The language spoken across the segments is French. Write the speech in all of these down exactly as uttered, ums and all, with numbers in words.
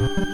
Thank you.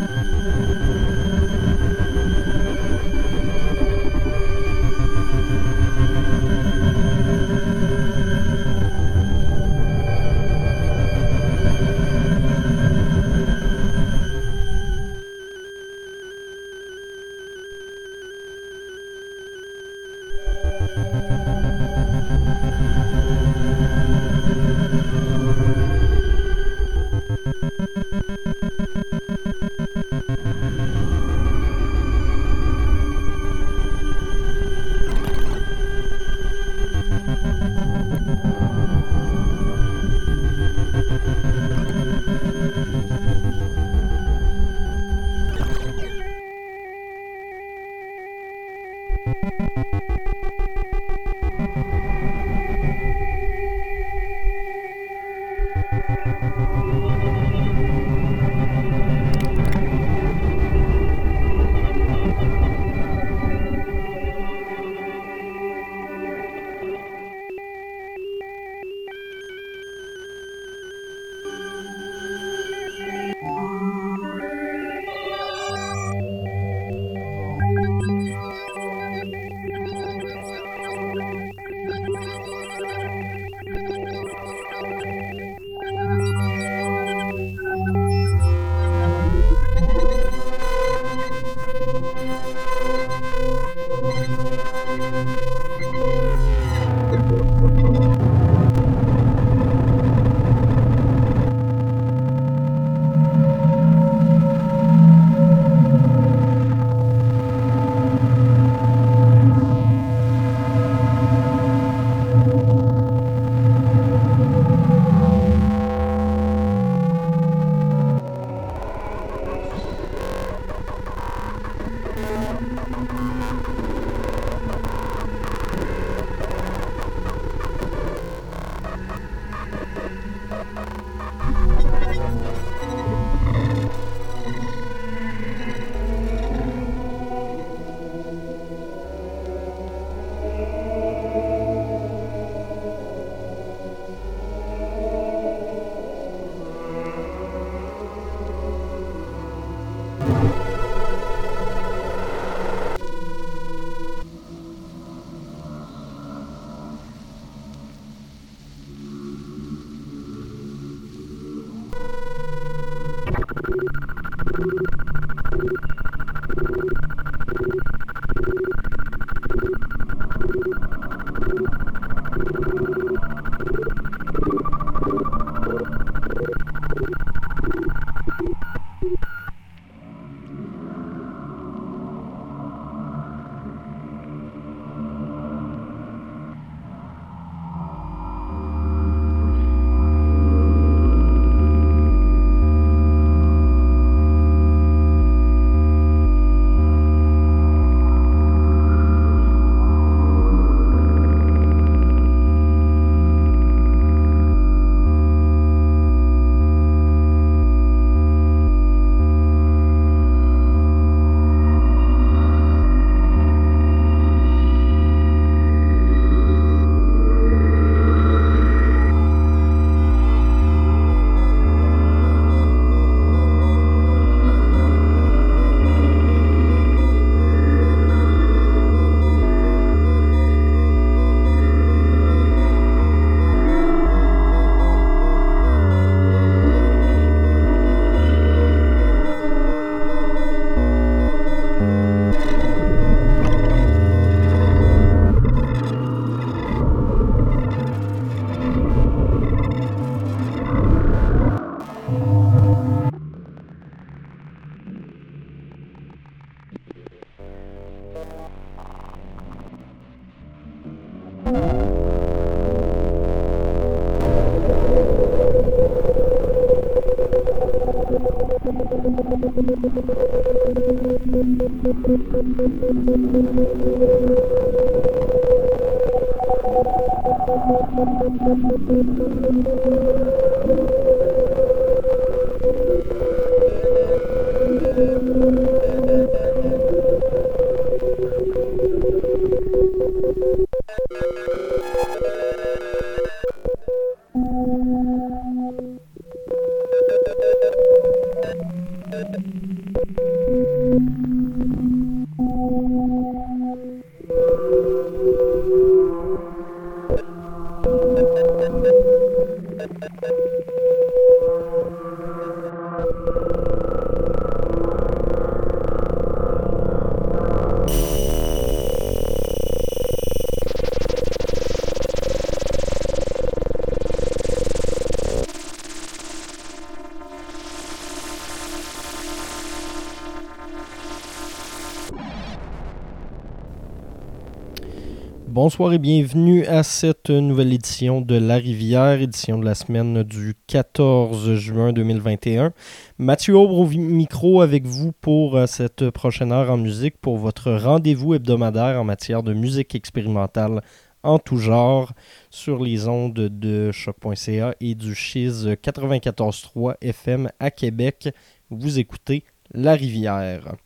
Bonsoir et bienvenue à cette nouvelle édition de La Rivière, édition de la semaine du quatorze juin deux mille vingt et un. Mathieu Aubre au micro avec vous pour cette prochaine heure en musique, pour votre rendez-vous hebdomadaire en matière de musique expérimentale en tout genre sur les ondes de choc point c a et du Chiz quatre-vingt-quatorze virgule trois F M à Québec. Vous écoutez La Rivière.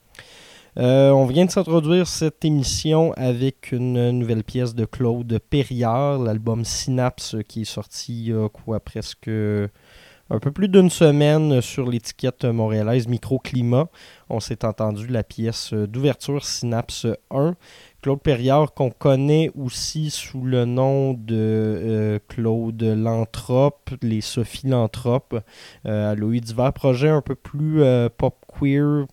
Euh, on vient de s'introduire cette émission avec une nouvelle pièce de Claude Périard, l'album Synapse, qui est sorti il y a quoi, presque un peu plus d'une semaine sur l'étiquette montréalaise Microclimat. On s'est entendu la pièce d'ouverture Synapse un. Claude Périard, qu'on connaît aussi sous le nom de euh, Claude L'Anthrope, les Sophie Lanthrope. Euh, elle a eu divers projets un peu plus euh, pop-queer,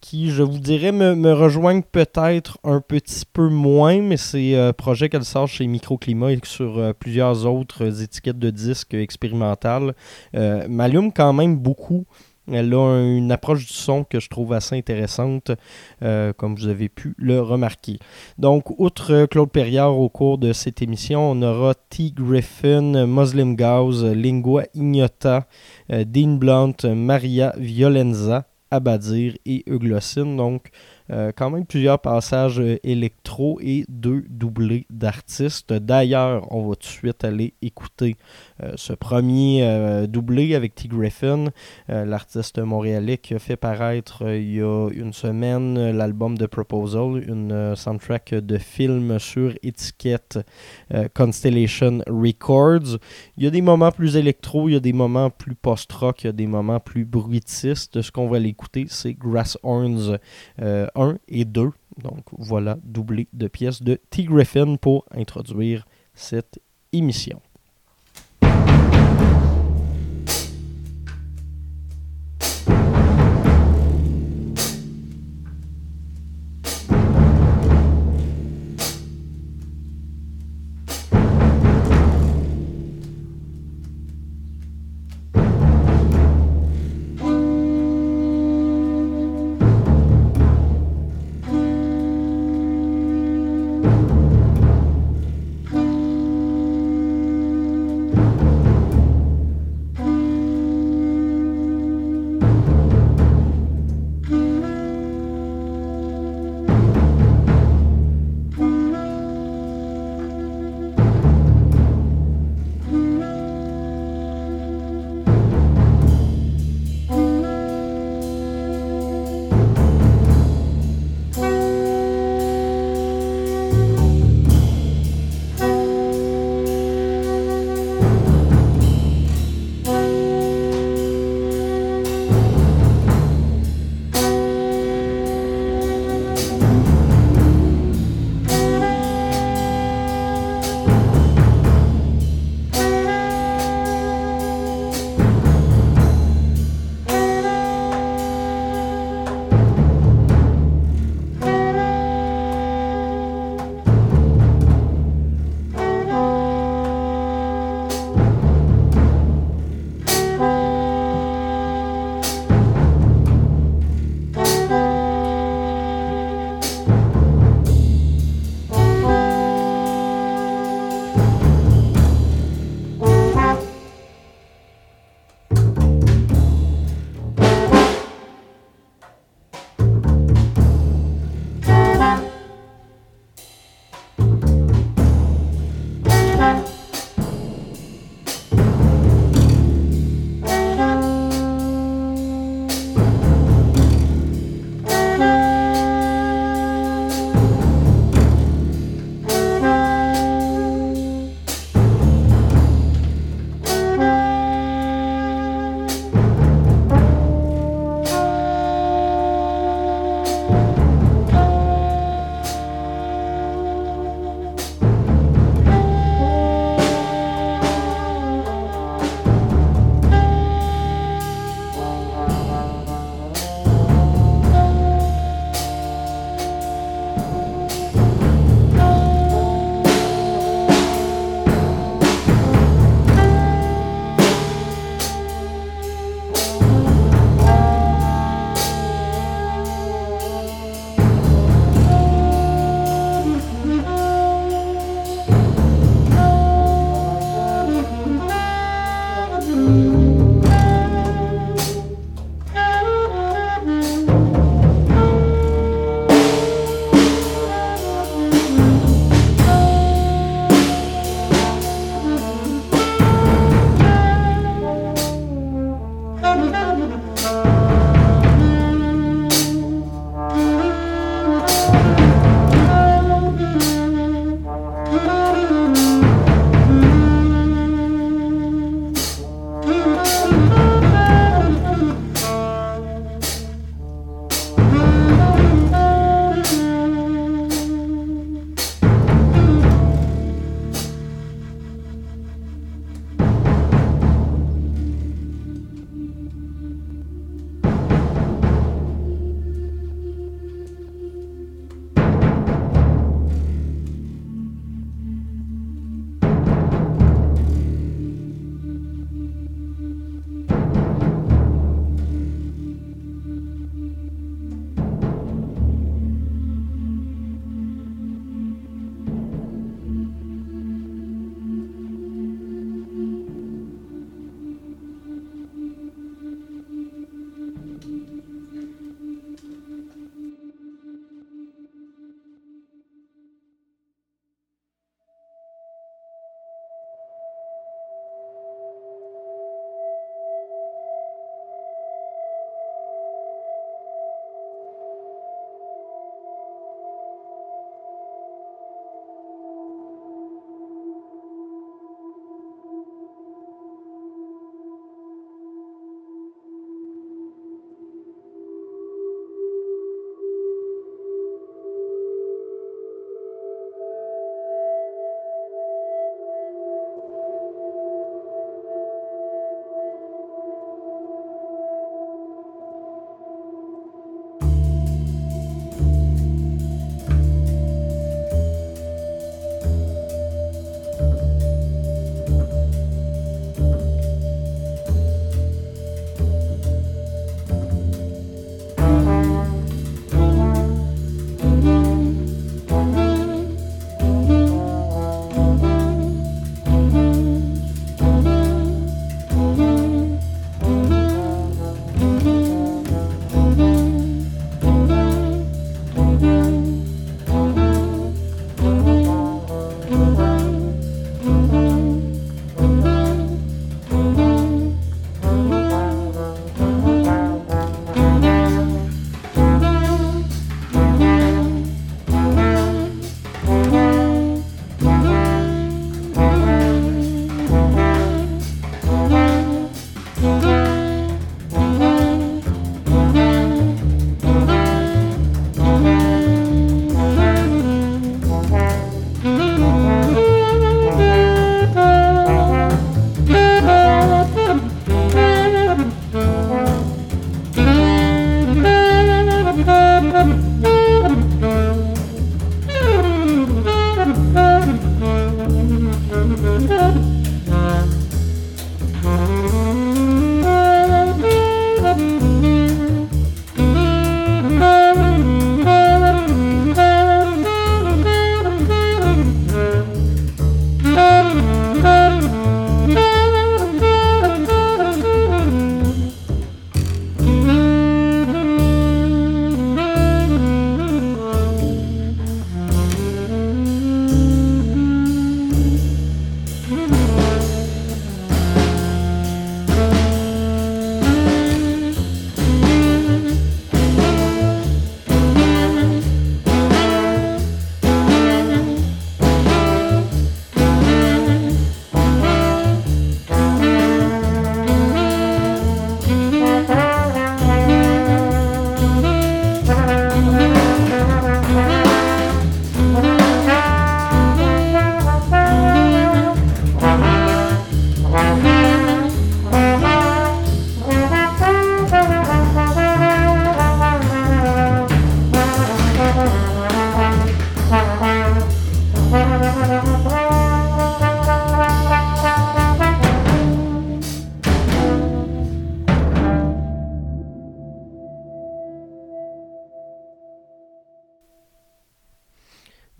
qui, je vous dirais, me, me rejoignent peut-être un petit peu moins, mais c'est un euh, projet qu'elle sort chez Microclimat et sur euh, plusieurs autres étiquettes de disques expérimentales. Euh, m'allume quand même beaucoup. Elle a un, une approche du son que je trouve assez intéressante, euh, comme vous avez pu le remarquer. Donc, outre Claude Périard, au cours de cette émission, on aura T. Griffin, Muslim Gauze, Lingua Ignota, euh, Dean Blunt, Maria Violenza, Abadir et Euglossine, donc euh, quand même plusieurs passages électro et deux doublés d'artistes. D'ailleurs, on va tout de suite aller écouter euh, ce premier euh, doublé avec T. Griffin, euh, l'artiste montréalais qui a fait paraître euh, il y a une semaine l'album The Proposal, une euh, soundtrack de film sur étiquette euh, Constellation Records. Il y a des moments plus électro, il y a des moments plus post-rock, il y a des moments plus bruitistes. Ce qu'on va aller écouter, c'est Grass Horns euh, un et deux. Donc voilà, doublé de pièces de T. Griffin pour introduire cette émission.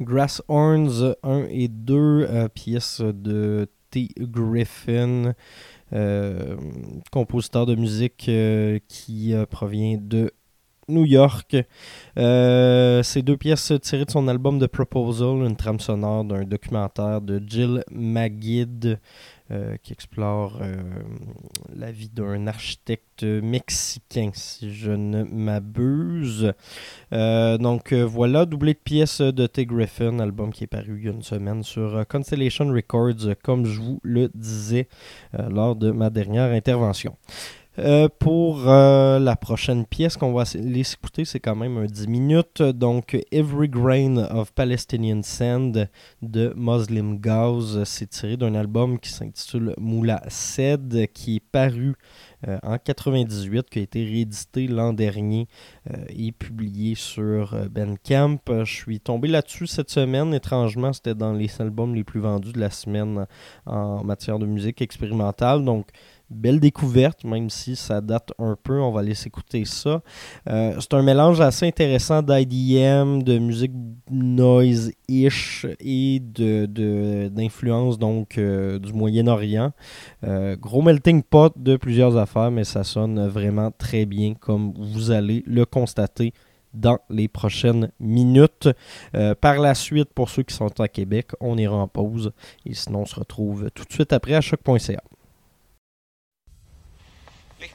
Grass Horns un et deux, euh, pièce de T. Griffin, euh, compositeur de musique euh, qui euh, provient de New York. Euh, ces deux pièces tirées de son album The Proposal, une trame sonore d'un documentaire de Jill Magid euh, qui explore euh, la vie d'un architecte mexicain, si je ne m'abuse. Euh, donc euh, voilà, doublé de pièces de T. Griffin, album qui est paru il y a une semaine sur euh, Constellation Records, comme je vous le disais euh, lors de ma dernière intervention. Euh, pour euh, la prochaine pièce qu'on va aller écouter, c'est quand même un dix minutes, donc Every Grain of Palestinian Sand de Muslim Gauze, c'est tiré d'un album qui s'intitule Moula Said, qui est paru euh, en quatre-vingt-dix-huit, qui a été réédité l'an dernier euh, et publié sur Bandcamp. Je suis tombé là-dessus cette semaine, étrangement c'était dans les albums les plus vendus de la semaine en matière de musique expérimentale, donc belle découverte, même si ça date un peu. On va aller s'écouter ça. Euh, c'est un mélange assez intéressant d'I D M, de musique noise-ish et de, de, d'influence donc, euh, du Moyen-Orient. Euh, gros melting pot de plusieurs affaires, mais ça sonne vraiment très bien, comme vous allez le constater dans les prochaines minutes. Euh, par la suite, pour ceux qui sont à Québec, on ira en pause. Et sinon, on se retrouve tout de suite après à choc point c a. ليك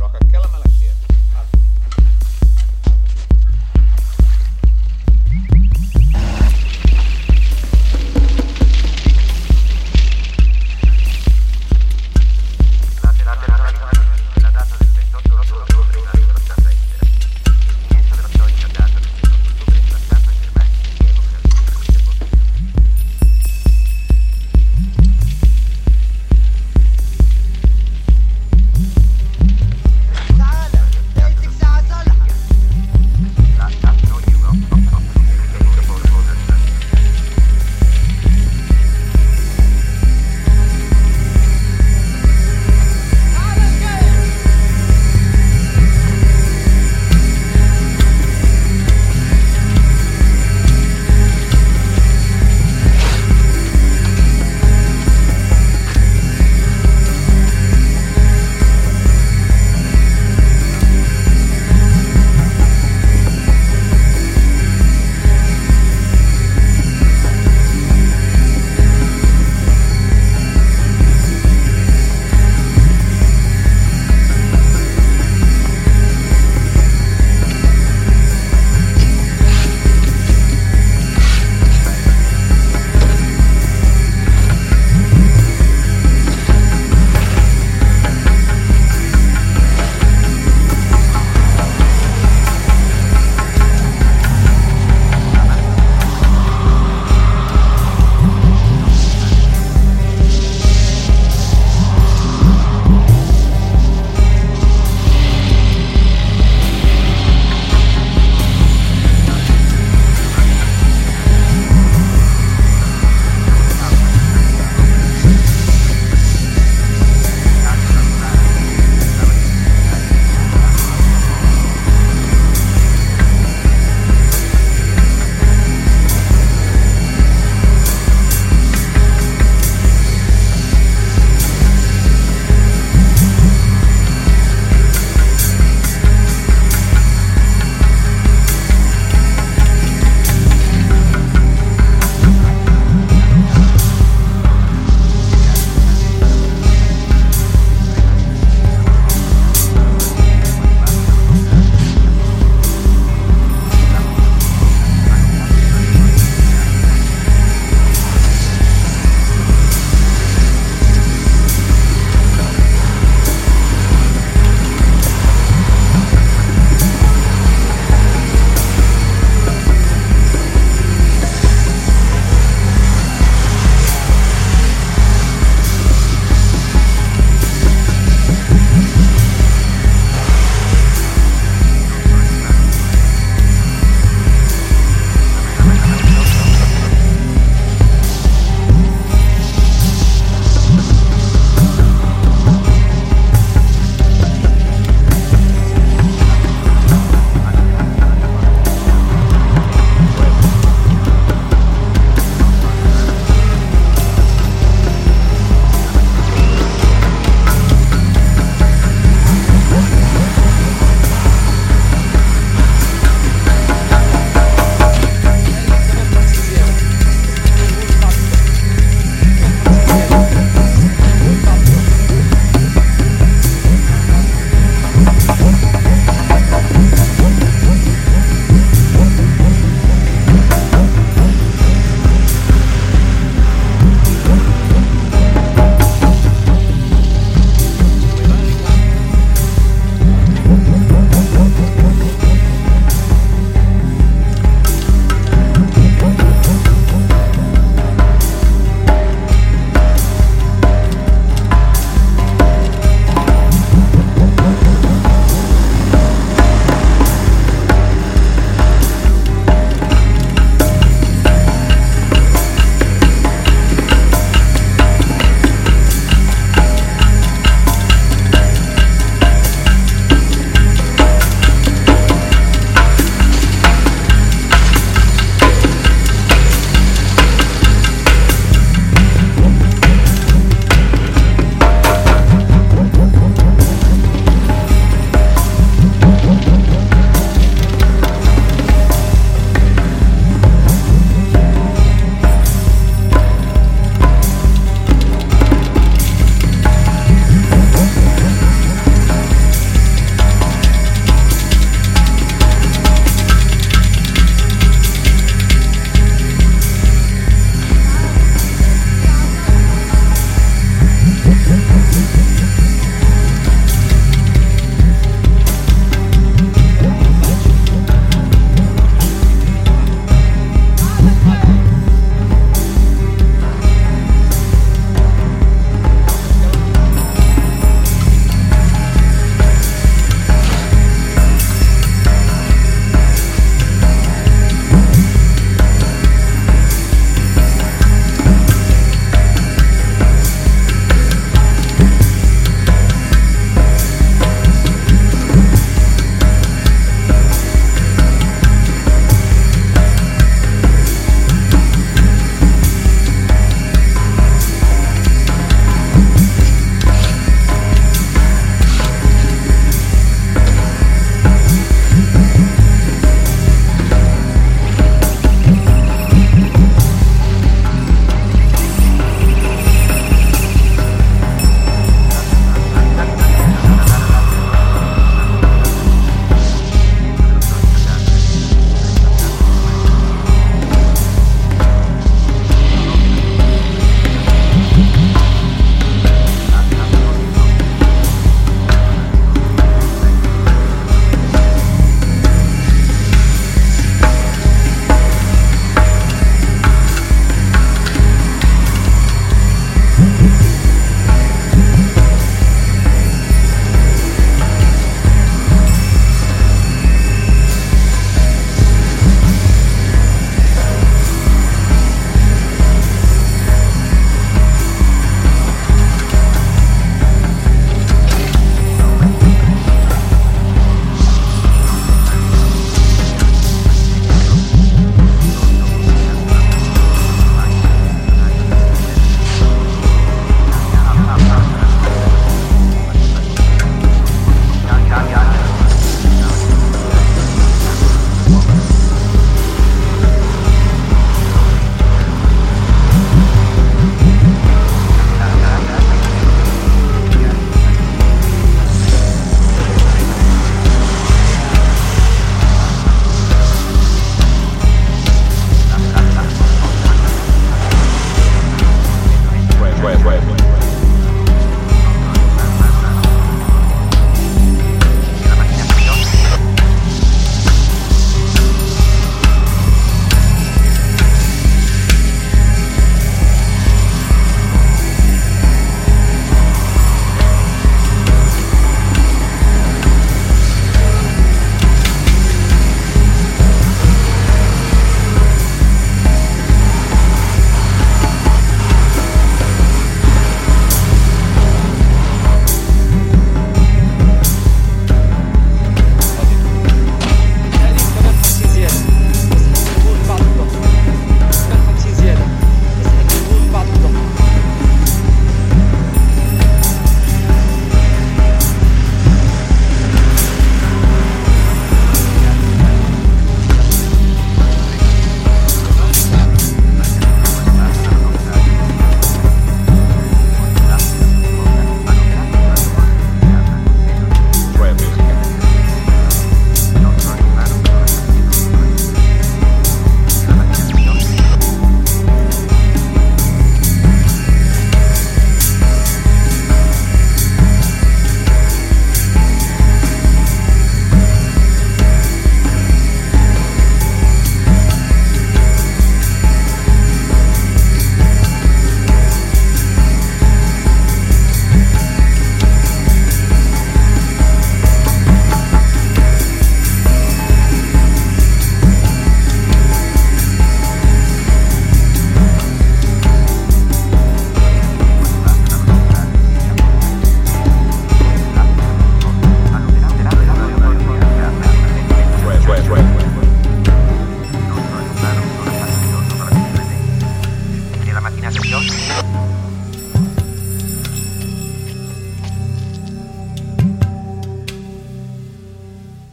روح اتكلم على كثير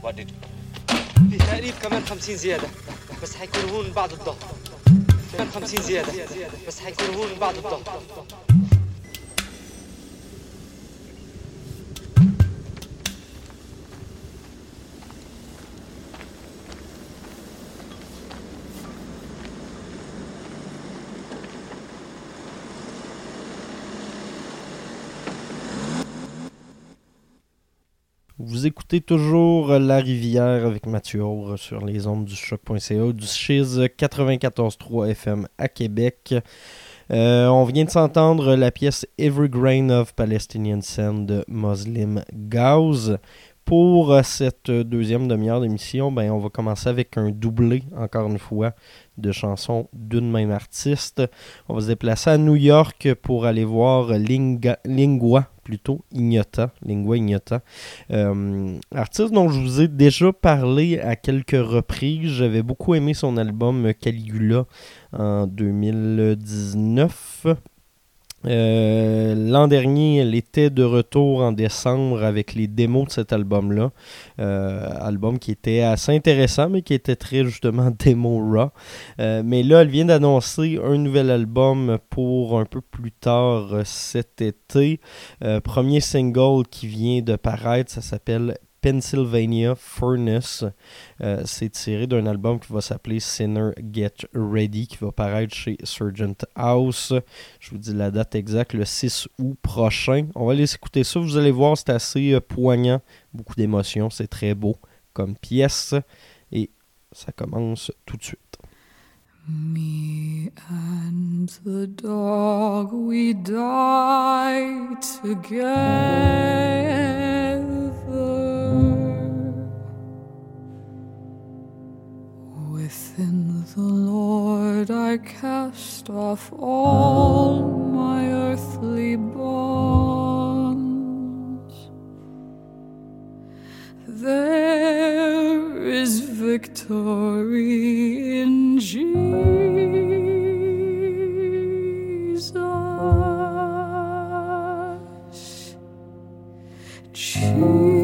What did في تقريب كمان خمسين زيادة بس حيكون هون بعد الظهر. كمان خمسين زيادة بس حيكون هون بعد الظهر. Vous écoutez toujours La Rivière avec Mathieu Aubre sur les ondes du choc point c a, du Chiz quatre-vingt-quatorze virgule trois F M à Québec. Euh, on vient de s'entendre la pièce Every Grain of Palestinian Sand de Muslim Gauze. Pour cette deuxième demi-heure d'émission, ben, on va commencer avec un doublé, encore une fois, de chansons d'une même artiste. On va se déplacer à New York pour aller voir Lingua, Lingua plutôt, Ignota, Lingua Ignota. Euh, artiste dont je vous ai déjà parlé à quelques reprises. J'avais beaucoup aimé son album Caligula en deux mille dix-neuf. Euh, l'an dernier, elle était de retour en décembre avec les démos de cet album-là, euh, album qui était assez intéressant mais qui était très justement démo raw, euh, mais là elle vient d'annoncer un nouvel album pour un peu plus tard cet été. Euh, premier single qui vient de paraître, ça s'appelle Pennsylvania Furnace. Euh, c'est tiré d'un album qui va s'appeler Sinner Get Ready, qui va paraître chez Sergeant House. Je vous dis la date exacte, le six août prochain. On va aller écouter ça, vous allez voir, c'est assez poignant, beaucoup d'émotions, c'est très beau comme pièce. Et ça commence tout de suite. Me and the dog, we die together. Within the Lord I cast off all my earthly bonds. There is victory in Jesus. Jesus.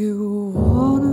One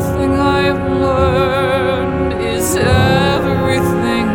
thing I've learned is everything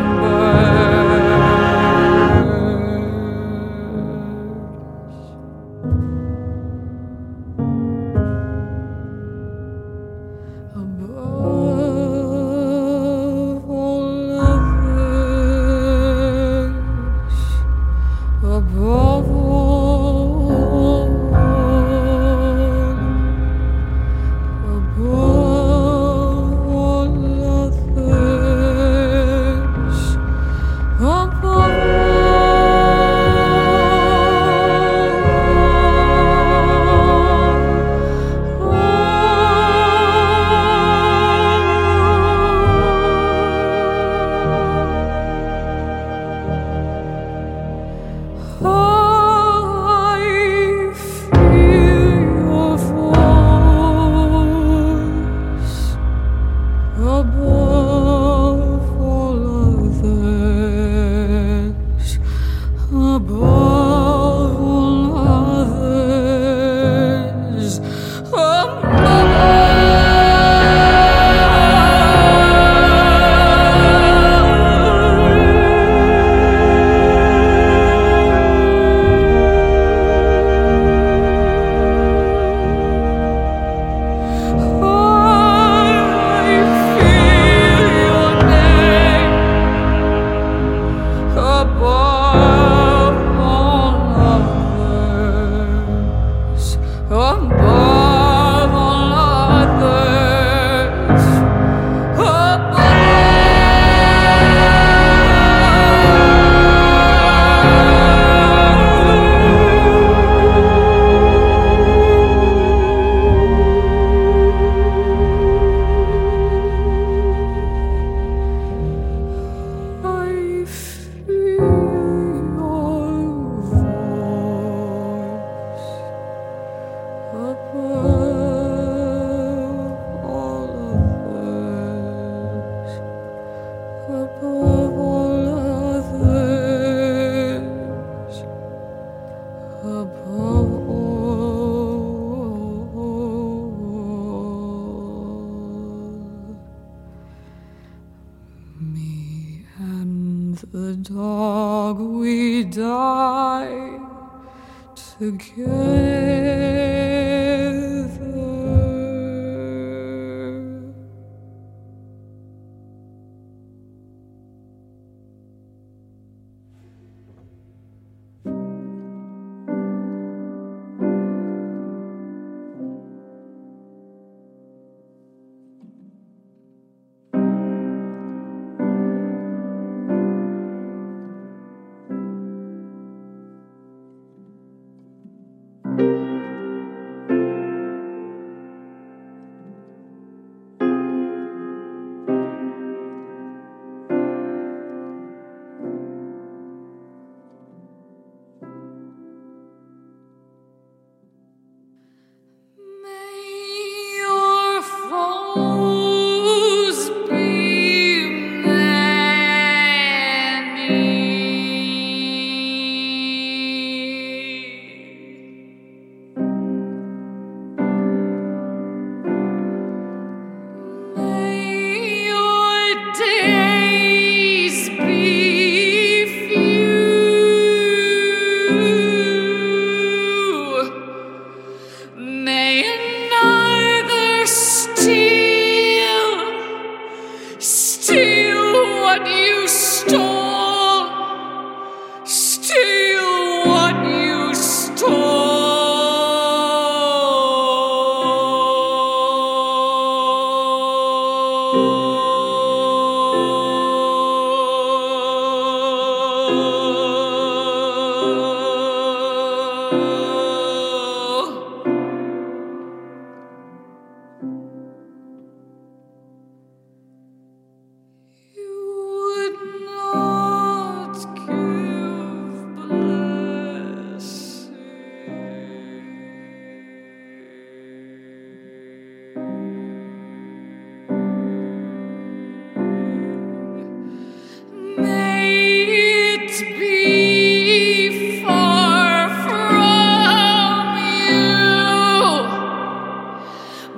the dog we die together.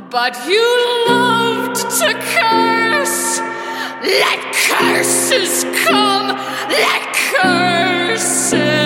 But you loved to curse. Let curses come. Let curses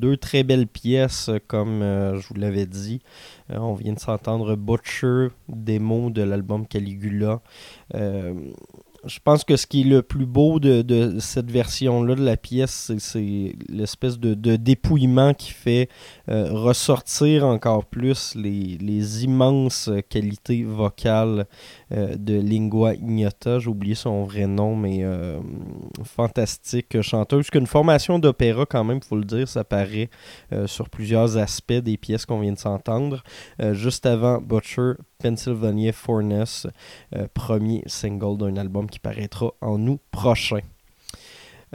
deux très belles pièces, comme euh, je vous l'avais dit. Euh, on vient de s'entendre Butcher, démo de l'album Caligula. Euh, je pense que ce qui est le plus beau de, de cette version-là de la pièce, c'est, c'est l'espèce de, de dépouillement qui fait euh, ressortir encore plus les, les immenses qualités vocales euh, de Lingua Ignota. J'ai oublié son vrai nom, mais euh, fantastique chanteuse. Une formation d'opéra quand même, il faut le dire, ça paraît euh, sur plusieurs aspects des pièces qu'on vient de s'entendre. Euh, juste avant Butcher, Pennsylvania Furnace, euh, premier single d'un album qui paraîtra en août prochain.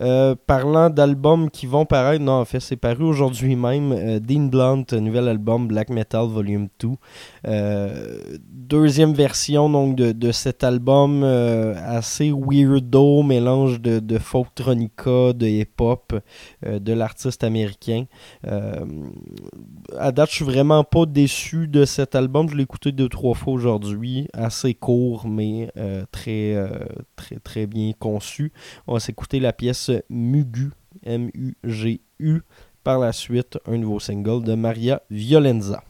Euh, parlant d'albums qui vont paraître, non, en fait, c'est paru aujourd'hui même. Euh, Dean Blunt, nouvel album Black Metal Volume deux. Euh, deuxième version donc de, de cet album euh, assez weirdo, mélange de, de folktronica, de hip-hop, euh, de l'artiste américain. Euh, à date, je suis vraiment pas déçu de cet album. Je l'ai écouté deux trois fois aujourd'hui. Assez court, mais euh, très, euh, très, très bien conçu. On va s'écouter la pièce Mugu, M U G U, par la suite un nouveau single de Maria Violenza.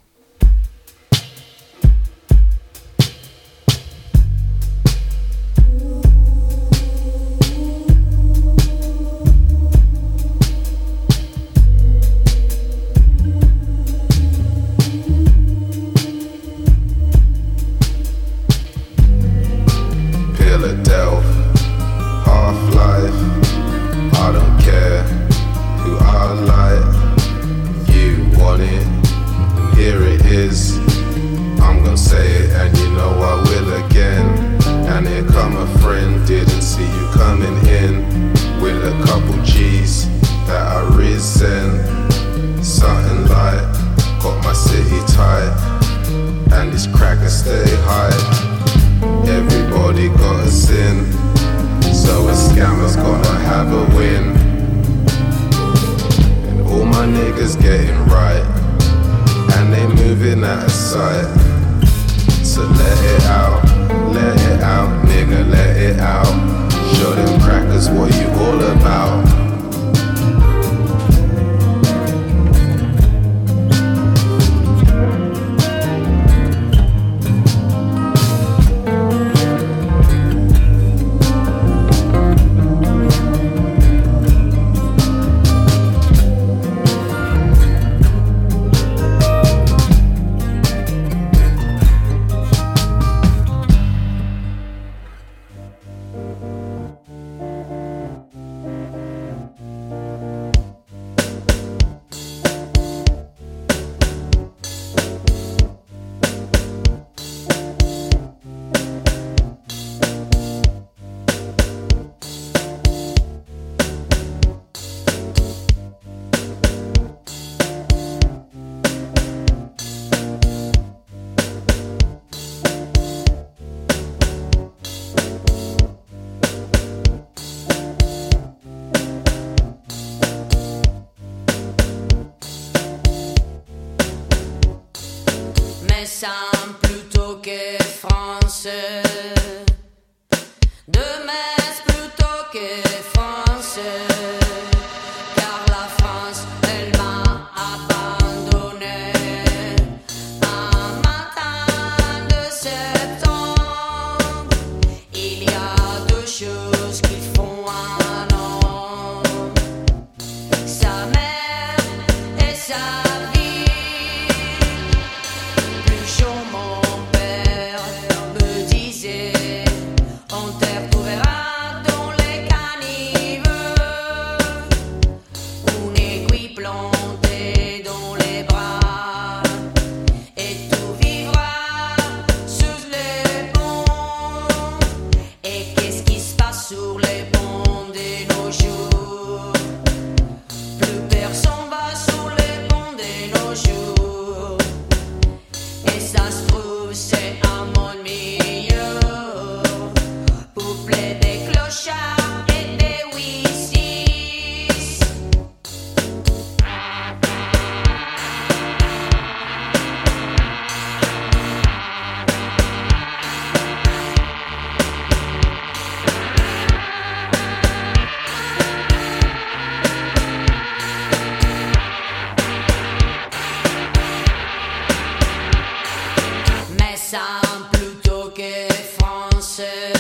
paysanne plutôt que français.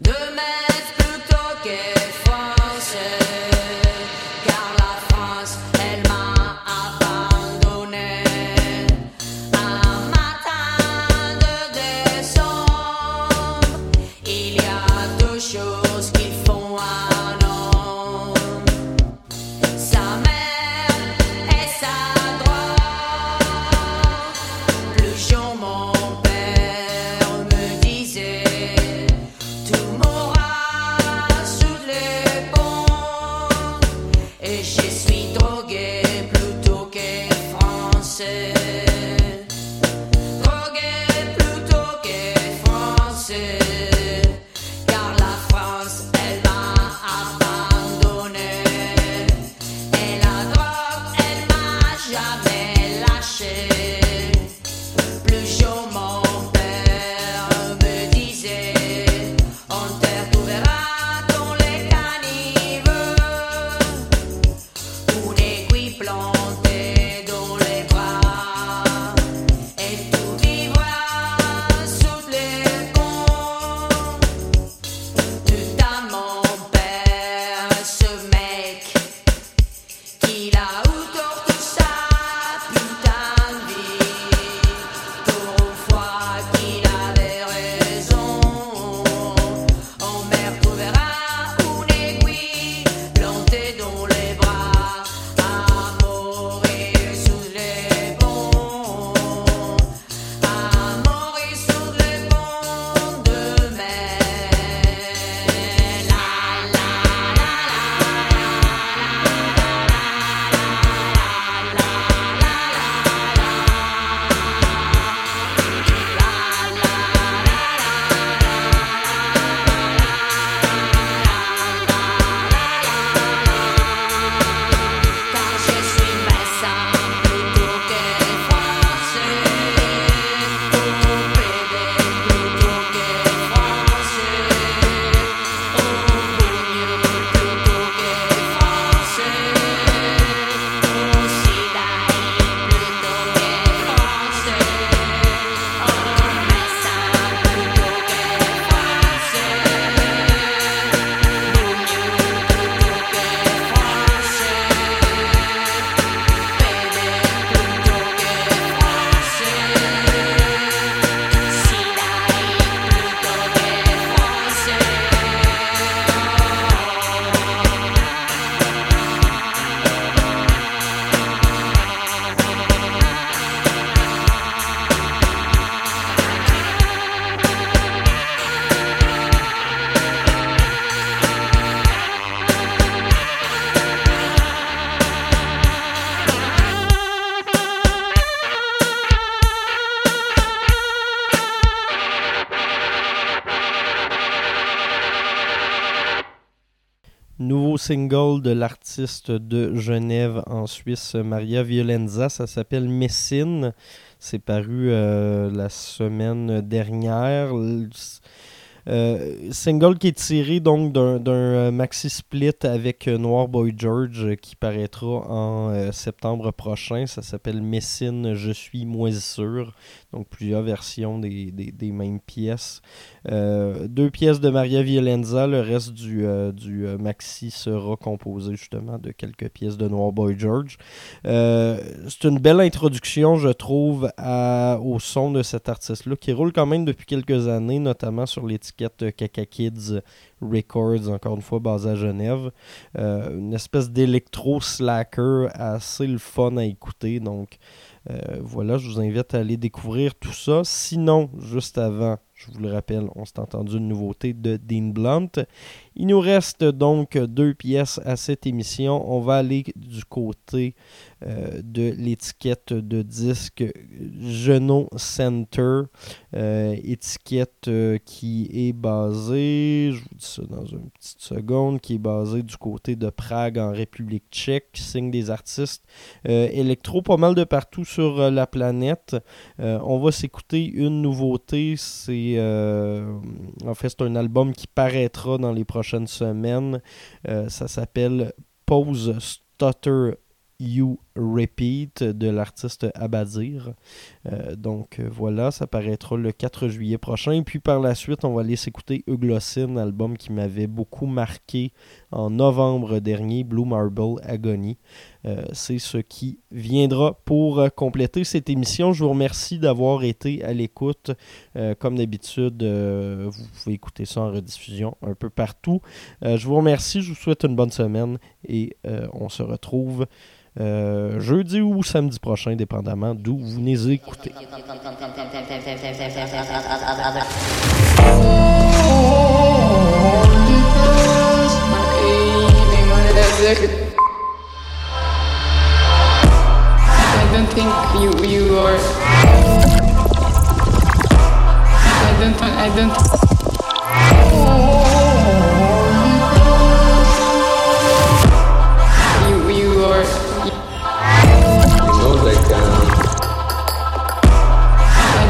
De Metz plutôt que français. Car la France, elle m'a abandonné. Un matin de décembre, il y a deux choses qui font un homme. Sa mère et sa droite. Plus jeune, mon père me disait, tout mourra sous les ponts. Et je suis drogué plutôt que français. Drogué plutôt que français. Car la France, elle m'a abandonné. Et la drogue, elle m'a jamais lâché. Plus chaud, mon père me disait, on te trouvera dans les canives. Une aiguille plantée dans les bras. Et tout vivra sous les ponts. Tout à mon père, ce mec, qu'il a autour de sa putain de vie. Pour une fois qu'il avait raison, on me retrouvera une aiguille plantée dans les bras, à mourir sous les ponts, à mourir sous les ponts de mer. La, la, car je suis médecin plutôt que français. Orthopédé plutôt que français. Orgueilleux plutôt que français. Sidaï plutôt que français. Médecin plutôt que français. Orgueilleux plutôt que français. Pédé plutôt que français. Sidaï plutôt que français. Nouveau single de l'artiste de Genève en Suisse, Maria Violenza, ça s'appelle Messine. C'est paru euh, la semaine dernière. Euh, single qui est tiré donc d'un, d'un maxi split avec Noir Boy George qui paraîtra en euh, septembre prochain. Ça s'appelle Messine, je suis moisissure. Donc plusieurs versions des, des, des mêmes pièces. Euh, deux pièces de Maria Violenza. Le reste du, euh, du maxi sera composé justement de quelques pièces de Noir Boy George. Euh, c'est une belle introduction, je trouve, à, au son de cet artiste-là qui roule quand même depuis quelques années, notamment sur l'étiquette Caca Kids Records, encore une fois basé à Genève. Euh, une espèce d'électro-slacker assez le fun à écouter. Donc euh, voilà, je vous invite à aller découvrir tout ça. Sinon, juste avant, je vous le rappelle, on s'est entendu une nouveauté de Dean Blunt. Il nous reste donc deux pièces à cette émission. On va aller du côté euh, de l'étiquette de disque Genot Center, euh, étiquette euh, qui est basée, je vous dis ça dans une petite seconde, qui est basée du côté de Prague en République tchèque, qui signe des artistes euh, électro pas mal de partout sur euh, la planète. Euh, on va s'écouter une nouveauté, c'est Euh, en fait, c'est un album qui paraîtra dans les prochaines semaines. Euh, ça s'appelle Pause, Stutter, You Repeat de l'artiste Abadir. Euh, donc voilà, ça paraîtra le quatre juillet prochain. Et puis par la suite, on va aller s'écouter Euglossine, album qui m'avait beaucoup marqué en novembre dernier, Blue Marble Agony. Euh, c'est ce qui viendra pour compléter cette émission. Je vous remercie d'avoir été à l'écoute. Euh, comme d'habitude, euh, vous pouvez écouter ça en rediffusion un peu partout. Euh, je vous remercie, je vous souhaite une bonne semaine et euh, on se retrouve Euh, jeudi ou samedi prochain, dépendamment d'où vous les écoutez. I don't think you you are. I don't I don't. I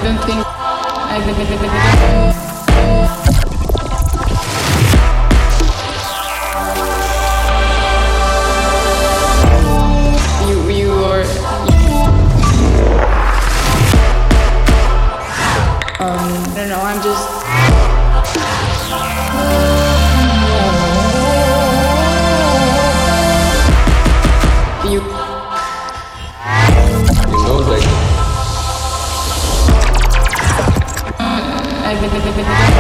don't think I don't think you you are um I don't know, I'm just you you know that I don't know.